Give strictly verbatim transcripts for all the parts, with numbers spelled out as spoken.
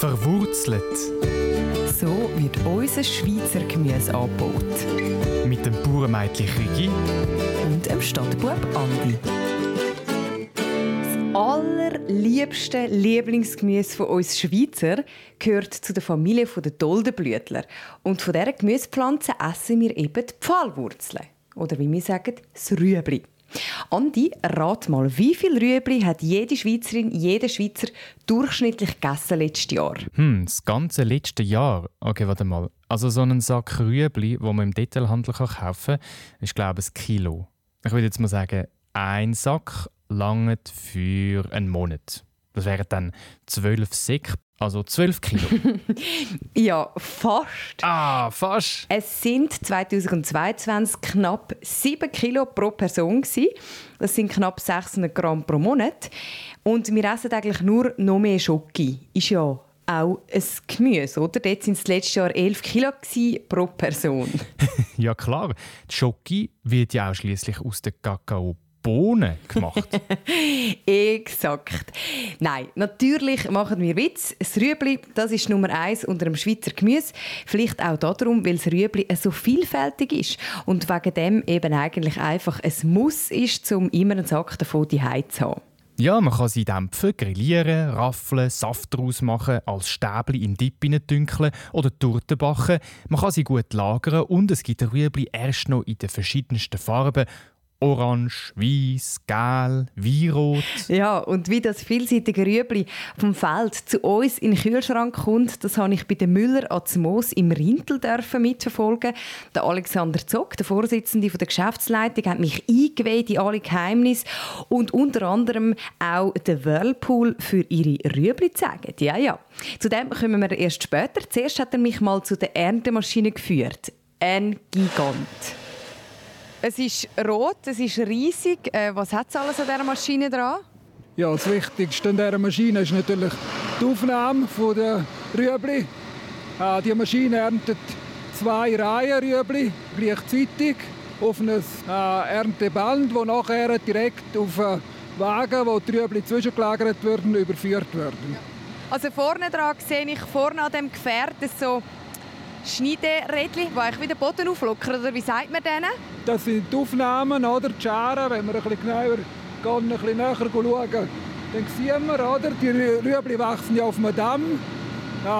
Verwurzelt. So wird unser Schweizer Gemüse angebaut. Mit dem Bauernmädchen Rigi und dem Stadtbub Andi. Das allerliebste Lieblingsgemüse von uns Schweizer gehört zu der Familie der Doldenblütler. Und von dieser Gemüsepflanze essen wir eben die Pfahlwurzeln. Oder wie wir sagen, das Rüebli. Andi, rat mal, wie viel Rüebli hat jede Schweizerin, jeder Schweizer durchschnittlich gegessen letztes Jahr? Hm, das ganze letzte Jahr? Okay, warte mal. Also so einen Sack Rüebli, den man im Detailhandel kaufen kann, ist, glaube ich, ein Kilo. Ich würde jetzt mal sagen, ein Sack langt für einen Monat. Das wären dann zwölf Säcke. Also zwölf Kilo. Ja, fast. Ah, fast. Es sind zweitausendzweiundzwanzig knapp sieben Kilo pro Person gewesen. Das sind knapp sechshundert Gramm pro Monat. Und wir essen eigentlich nur noch mehr Schoki. Ist ja auch ein Gemüse, oder? Dort waren es letztes Jahr elf Kilo pro Person. Ja, klar. Die Schoki wird ja auch schliesslich aus dem Kakao Bohnen gemacht. Exakt. Nein, natürlich machen wir Witz. Das Rüebli, das ist Nummer eins unter dem Schweizer Gemüse. Vielleicht auch darum, weil das Rüebli so vielfältig ist und wegen dem eben eigentlich einfach ein Muss ist, um immer einen Sack davon zu Hause zu haben. Ja, man kann sie dämpfen, grillieren, raffeln, Saft daraus machen, als Stäbli in Dippen dünkeln oder Torten backen. Man kann sie gut lagern und es gibt Rüebli erst noch in den verschiedensten Farben. Orange, Weiss, Gel, Weinrot. Ja, und wie das vielseitige Rüebli vom Feld zu uns in den Kühlschrank kommt, das habe ich bei den Müller an zum Moos im Rheintal mitverfolgen. Der Alexander Zock, der Vorsitzende der Geschäftsleitung, hat mich eingeweiht in alle Geheimnisse und unter anderem auch den Whirlpool für ihre Rüebli gezeigt. Ja, ja. Zu dem kommen wir erst später. Zuerst hat er mich mal zu der Erntemaschine geführt. Ein Gigant. Es ist rot, es ist riesig. Was hat es alles an dieser Maschine dran? Ja, das Wichtigste an dieser Maschine ist natürlich die Aufnahme der Rüebli. Die Maschine erntet zwei Reihen Rüebli gleichzeitig auf ein Ernteband, das nachher direkt auf einen Wagen, wo die Rüebli zwischengelagert werden, überführt werden. Also vorne dran sehe ich vorne an dem Gefährt so Schneiderädchen, die euch wieder den Boden auflockern, oder wie sagt man denen? Das sind die Aufnahmen, oder? Die Scharen, wenn wir ein bisschen genauer gehen, ein bisschen näher schauen, dann sehen wir, oder? Die Rüebli wachsen ja auf einem Damm,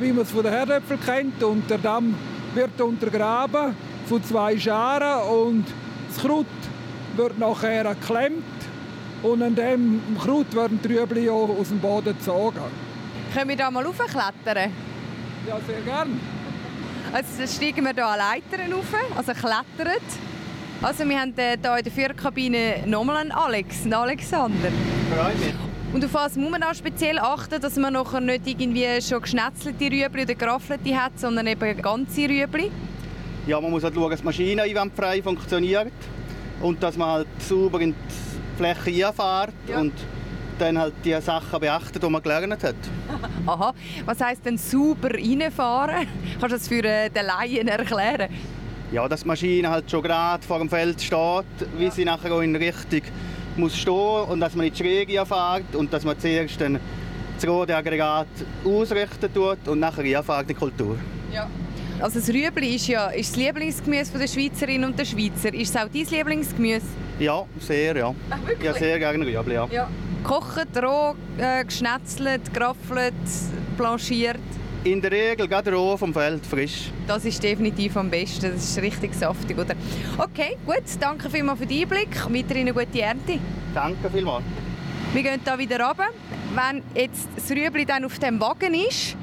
wie man es von den Herdöpfeln kennt. Und der Damm wird untergraben von zwei Scharen und das Kraut wird nachher geklemmt und an dem Kraut werden die Rüebli aus dem Boden gezogen. Können wir da mal raufklettern? Ja, sehr gerne. Also steigen wir hier an Leitern rauf, also klettern. Also wir haben hier in der Führerkabine nochmal einen Alex, einen Alexander. Ich freue mich. Und auf was muss man auch speziell achten, dass man nachher nicht irgendwie schon geschnetzelte Rüebli oder geraffelte hat, sondern eben ganze Rüebli? Ja, man muss halt schauen, dass die Maschine einwandfrei funktioniert und dass man halt sauber in die Fläche reinfährt, ja. Und dann halt die Sachen beachtet, die man gelernt hat. Aha, was heisst denn sauber reinfahren? Kannst du das für den Laien erklären? Ja, dass die Maschine halt schon gerade vor dem Feld steht, wie sie nachher auch in Richtung muss stehen und dass man nicht schräg reinfährt und dass man zuerst dann das rote Aggregat ausrichten tut und nachher reinfährt in die Kultur. Ja. Also das Rüebli ist ja ist das Lieblingsgemüse der Schweizerinnen und der Schweizer. Ist es auch dein Lieblingsgemüse? Ja, sehr, ja. Ach, wirklich? Ja, sehr gerne Rüebli, ja. Ja. Kochen, roh, äh, geschnetzelt, geraffelt, blanchiert? In der Regel gerade roh vom Feld, frisch. Das ist definitiv am besten, das ist richtig saftig, oder? Okay, gut, danke vielmals für den Einblick, weiterhin eine gute Ernte. Danke vielmals. Wir gehen hier wieder runter. Wenn jetzt das Rüebli dann auf dem Wagen ist,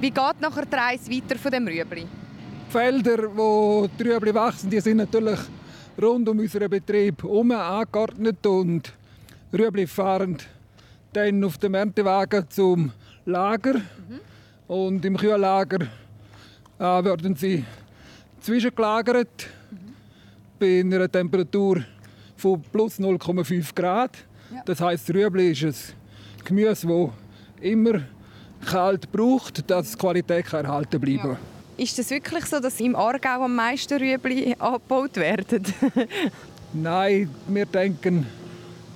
wie geht nachher die Reise weiter von dem Rüebli? Die Felder, wo die Rüebli wachsen, die sind natürlich rund um unseren Betrieb herum angeordnet und Rüebli fahren dann auf dem Erntewagen zum Lager. Mhm. Und im Kühllager äh, werden sie zwischengelagert, mhm, bei einer Temperatur von plus null Komma fünf Grad. Ja. Das heisst, Rüebli ist ein Gemüse, das immer kalt braucht, dass die Qualität erhalten bleibt. Ja. Ist es wirklich so, dass im Aargau am meisten Rüebli abgebaut werden? Nein, wir denken,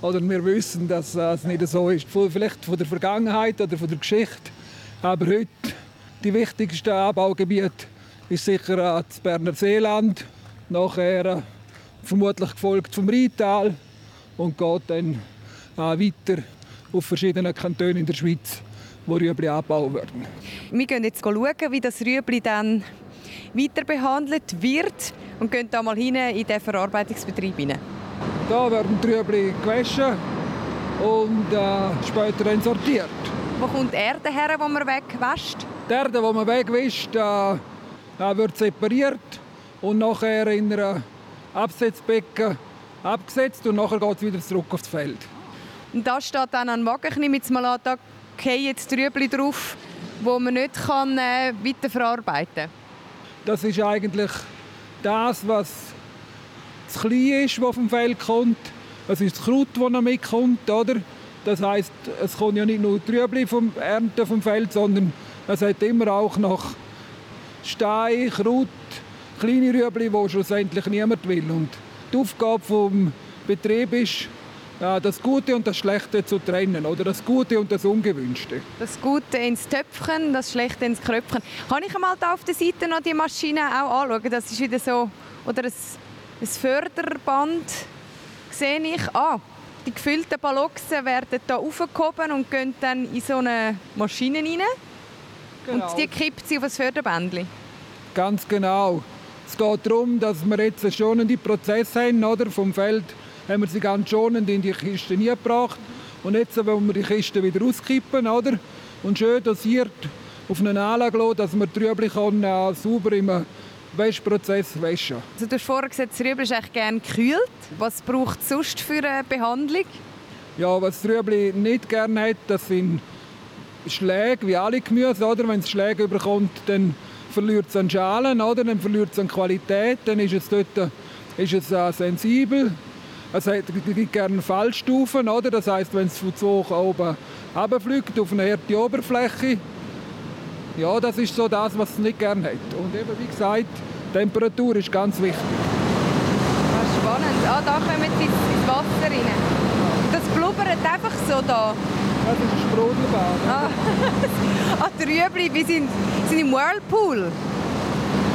oder wir wissen, dass es nicht so ist. Vielleicht von der Vergangenheit oder von der Geschichte. Aber heute Die wichtigsten Anbaugebiete ist sicher das Berner Seeland, nachher vermutlich gefolgt vom Rheintal und geht dann weiter auf verschiedene Kantone in der Schweiz, wo Rüebli angebaut werden. Wir gehen jetzt schauen, wie das Rüebli dann weiter behandelt wird und gehen da mal hinein in den Verarbeitungsbetrieb hinein. Da werden die Rüebli gewaschen und äh, später dann sortiert. Wo kommt die Erde her, die man wegwäscht? Die Erde, die man wegwischt, äh, wird separiert und nachher in einer Absetzbecken abgesetzt und nachher geht es wieder zurück aufs Feld. Und da steht dann ein Wagen, ich nehme jetzt mal an, da fallen jetzt Rüebli drauf, die man nicht kann, äh, weiterverarbeiten kann. Das ist eigentlich das, was zu klein ist, was vom Feld kommt. Es ist das Kraut, das noch mitkommt, oder? Das heisst, es kommt ja nicht nur die Rüebli vom Ernten vom Feld, sondern es hat immer auch noch Stein, Kraut, kleine Rüebli, die schlussendlich niemand will. Und die Aufgabe des Betriebs ist, das Gute und das Schlechte zu trennen, oder das Gute und das Ungewünschte. Das Gute ins Töpfchen, das Schlechte ins Kröpfchen. Kann ich einmal da auf der Seite noch die Maschine auch anschauen? Das ist wieder so, oder ein, ein Förderband, sehe ich. Ah, die gefüllten Baloxen werden hier aufgehoben und gehen dann in so eine Maschine rein. Genau. Und die kippt sie auf das Förderbändchen. Ganz genau. Es geht darum, dass wir jetzt einen schonenden Prozess haben, oder? Vom Feld haben wir sie ganz schonend in die Kiste hineingebracht. Und jetzt wollen wir die Kiste wieder auskippen, oder? Und schön dosiert auf einen Anlage lassen, dass man die Rüebli äh, sauber im Wäschprozess waschen kann. Also, du hast vorhin gesagt, das Rüebli ist eigentlich gerne gekühlt. Was braucht es sonst für eine Behandlung? Ja, was das Rüebli nicht gerne hat, das sind Schläge, wie alle Gemüse. Oder? Wenn es Schläge bekommt, dann verliert es an Schalen, oder? Dann verliert es an Qualität, dann ist es, dort, ist es äh, sensibel. Es gibt gerne Fallstufen, oder? Das heisst, wenn es von zu hoch oben runterfliegt, auf eine harte Oberfläche. Ja, das ist so das, was es nicht gerne hat. Und eben, wie gesagt, die Temperatur ist ganz wichtig. Das ist spannend. Ah, da kommen wir ins Wasser rein. Das blubbert einfach so da. Ja, das ist ein Sprudelbad. Ah, ah, die Rüebli, wir sind, sind im Whirlpool.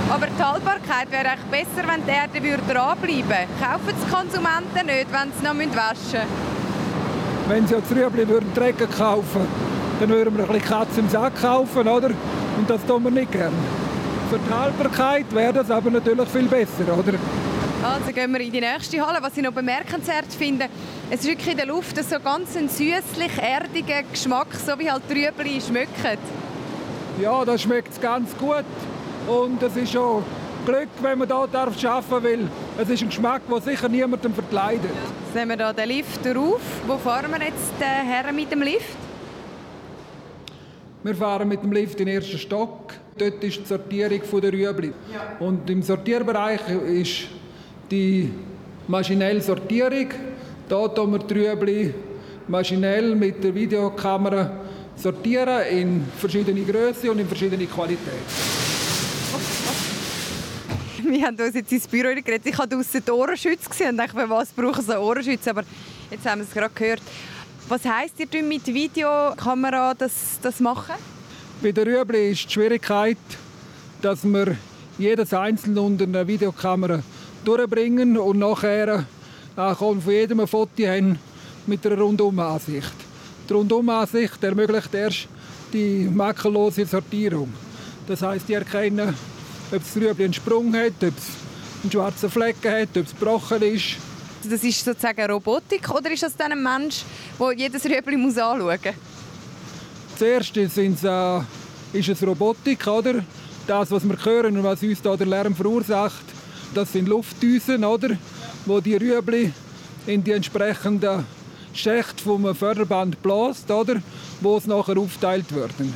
Aber die Haltbarkeit wäre echt besser, wenn die Erde dranbleiben würde. Kaufen die Konsumenten nicht, wenn sie es noch waschen müssen? Wenn sie ja das Rüebli Drecken kaufen, dann würden wir ein bisschen Katze im Sack kaufen, oder? Und das tun wir nicht gerne. Für die Haltbarkeit wäre das aber natürlich viel besser, oder? Also gehen wir in die nächste Halle. Was ich noch bemerkenswert finde, es ist wirklich in der Luft so ganz ein süßlich erdiger Geschmack, so wie halt die Rüebli schmecken. Ja, das schmeckt es ganz gut. Und es ist auch Glück, wenn man hier arbeiten darf, weil es ist ein Geschmack, der sicher niemandem verkleidet. Jetzt nehmen wir hier den Lift rauf. Wo fahren wir jetzt her mit dem Lift? Wir fahren mit dem Lift in den ersten Stock. Dort ist die Sortierung der Rüebli. Ja. Und im Sortierbereich ist die maschinelle Sortierung. Hier sortieren wir die Rüebli maschinell mit der Videokamera sortieren in verschiedene Grössen und in verschiedene Qualitäten. Wir haben uns jetzt ins Büro geredet. Ich habe draussen die Ohrenschütze gesehen und dachte, was brauchen sie Ohrenschütze? Aber jetzt haben wir es gerade gehört. Was heisst ihr mit Videokamera das, das machen? Bei der Rüebli ist die Schwierigkeit, dass wir jedes Einzelne unter einer Videokamera durchbringen und nachher von jedem ein Foto haben mit einer Rundumansicht. Die Rundumansicht ermöglicht erst die makellose Sortierung. Das heisst, die erkennen, ob das Rüebli einen Sprung hat, ob es einen schwarzen Flecken hat, ob es gebrochen ist. Das ist sozusagen Robotik oder ist das dann ein Mensch, der jedes Rüebli muss anschauen muss? Zuerst ist es, äh, ist es Robotik, oder? Das, was wir hören und was uns da der Lärm verursacht, das sind Luftdüsen, oder? Wo die Rüebli in die entsprechenden Schächte vom Förderband bläst, oder? Wo es nachher aufteilt werden.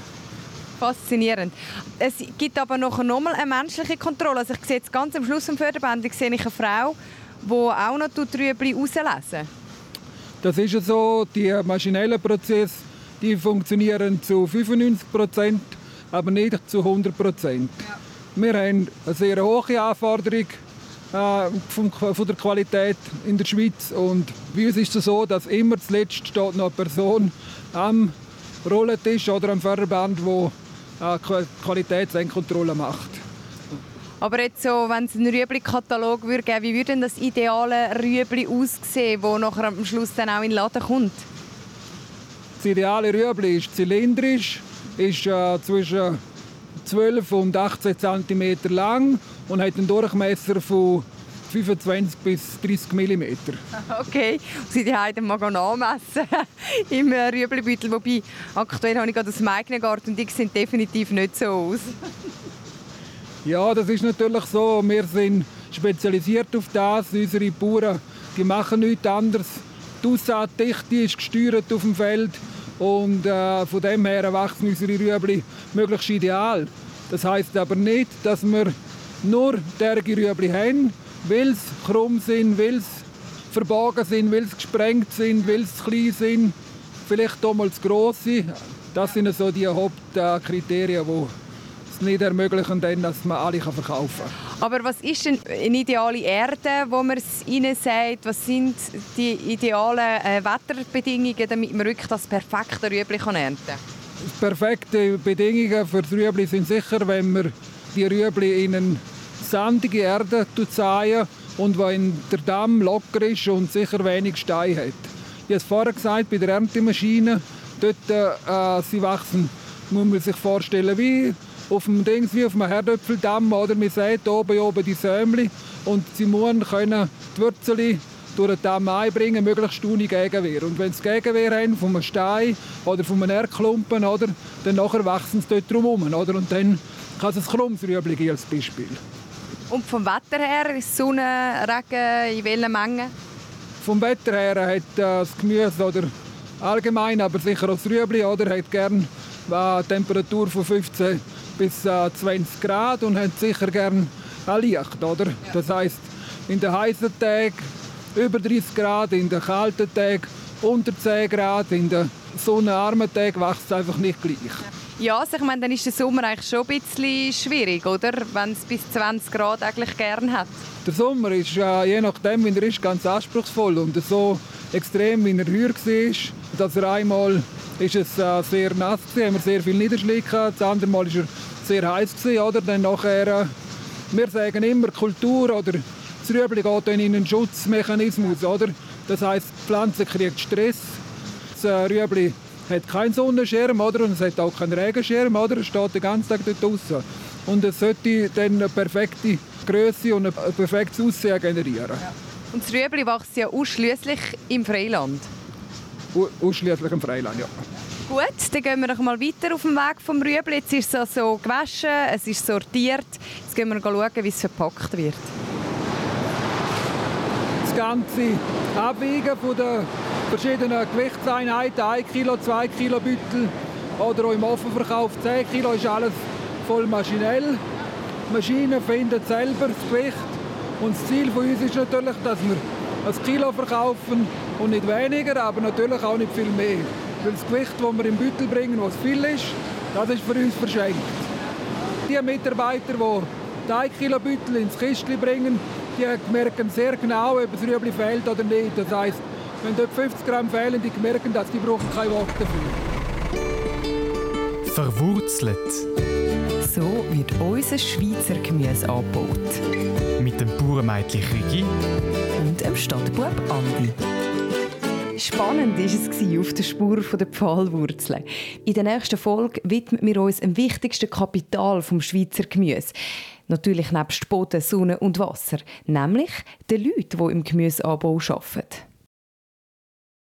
Faszinierend. Es gibt aber noch nochmal eine menschliche Kontrolle. Also ich sehe jetzt ganz am Schluss vom Förderband sehe ich eine Frau, die auch noch die Rüebli rauslesen. Das ist ja so. Die maschinellen Prozesse die funktionieren zu fünfundneunzig Prozent, aber nicht zu hundert Prozent. Ja. Wir haben eine sehr hohe Anforderung äh, von, von der Qualität in der Schweiz. Und bei uns ist es so, dass immer zuletzt steht noch eine Person am Rollentisch oder am Förderband, die Qualitätskontrolle macht. Aber jetzt so, wenn es einen Rüebli-Katalog geben würde, wie würde denn das ideale Rüebli aussehen, das nachher am Schluss dann auch in den Laden kommt? Das ideale Rüebli ist zylindrisch, ist äh, zwischen zwölf und achtzehn Zentimeter lang und hat einen Durchmesser von fünfundzwanzig bis dreißig Millimeter. Okay, sie haben mal nachmessen im Rüeblibüttel. Wobei, aktuell habe ich gerade aus dem eigenen Garten und die sehen definitiv nicht so aus. Ja, das ist natürlich so. Wir sind spezialisiert auf das. Unsere Bauern, die machen nichts anderes. Die Aussaatdichte ist gesteuert auf dem Feld und äh, von dem her erwachsen unsere Rüebli möglichst ideal. Das heisst aber nicht, dass wir nur derartige Rüebli haben, weil sie krumm sind, weil sie verbogen sind, weil sie gesprengt sind, weil sie klein sind, vielleicht auch mal zu gross sind. Das sind so die Hauptkriterien, die es nicht ermöglichen, dass man alle verkaufen kann. Aber was ist denn eine ideale Erde, wo man es rein sagt? Was sind die idealen Wetterbedingungen, damit man wirklich das perfekte Rüebli ernten kann? Die perfekten Bedingungen für das Rüebli sind sicher, wenn man die Rüebli in einen sandige Erde säen und wenn der Damm locker ist und sicher wenig Stein hat. Ich habe es vorher gesagt, bei der Erntemaschine, dort, äh, sie wachsen, muss man sich vorstellen, wie auf dem Dings, wie auf einem Herdöpfeldamm, oder man sieht oben, oben die Sämli und sie müssen können die Würzeli durch den Damm einbringen, möglichst ohne Gegenwehr. Und wenn sie Gegenwehr haben, von einem Stein oder von einem Erdklumpen, oder, dann nachher wachsen sie dort drumherum, oder? Und dann kann es ein krummes Rüebli geben als Beispiel. Und vom Wetter her? Ist Sonne, Regen, in welchen Mengen? Vom Wetter her hat äh, das Gemüse oder allgemein, aber sicher auch das Rüebli, oder, hat gerne eine Temperatur von fünfzehn bis zwanzig Grad und hat sicher gerne ein Licht, oder? Ja. Das heisst, in den heißen Tagen über dreißig Grad, in den kalten Tagen unter zehn Grad, in den sonnenarmen Tagen wächst es einfach nicht gleich. Ja. Ja, also ich meine, dann ist der Sommer eigentlich schon ein bisschen schwierig, oder? Wenn es bis zwanzig Grad eigentlich gern hat. Der Sommer ist, äh, je nachdem, wie er ist, ganz anspruchsvoll und so extrem, wie er heuer war. Dass er einmal ist es äh, sehr nass war, haben wir sehr viel Niederschlag gehabt. Das andere Mal war er sehr heiß gewesen, oder? Dann nachher, äh, wir sagen immer Kultur oder das Rüebli geht dann in einen Schutzmechanismus, oder? Das heisst, die Pflanze kriegt Stress, das äh, Rüebli hat keinen Sonnenschirm, oder? Und es hat auch keinen Regenschirm, oder? Es steht den ganzen Tag dort draußen. Und es sollte dann eine perfekte Größe und ein perfektes Aussehen generieren. Ja. Und das Rüebli wächst ja ausschliesslich im Freiland? U- ausschliesslich im Freiland, ja. Gut, dann gehen wir noch mal weiter auf dem Weg des Rüebli. Jetzt ist es so gewaschen, es ist sortiert. Jetzt gehen wir schauen, wie es verpackt wird. Das ganze Abwiegen von der verschiedene Gewichtseinheiten, ein Kilo, zwei Kilo Büttel oder auch im Offenverkauf zehn Kilo, ist alles voll maschinell. Die Maschinen finden selber das Gewicht und das Ziel von uns ist natürlich, dass wir ein Kilo verkaufen und nicht weniger, aber natürlich auch nicht viel mehr. Weil das Gewicht, das wir im Büttel bringen, was viel ist, das ist für uns verschenkt. Die Mitarbeiter, die ein Kilo Büttel ins Kistchen bringen, die merken sehr genau, ob das Rüebli fehlt oder nicht. Das heisst, wenn dort fünfzig Gramm fehlen, die merken, dass die brauchen keine Worte dafür. Verwurzelt. So wird unser Schweizer Gemüse angebaut. Mit dem Bauernmädchen Rigi und dem Stadtbub Andi. Spannend war es auf der Spur der Pfahlwurzeln. In der nächsten Folge widmen wir uns dem wichtigsten Kapital des Schweizer Gemüse. Natürlich nebst Boden, Sonne und Wasser. Nämlich den Leuten, die im Gemüseanbau arbeiten.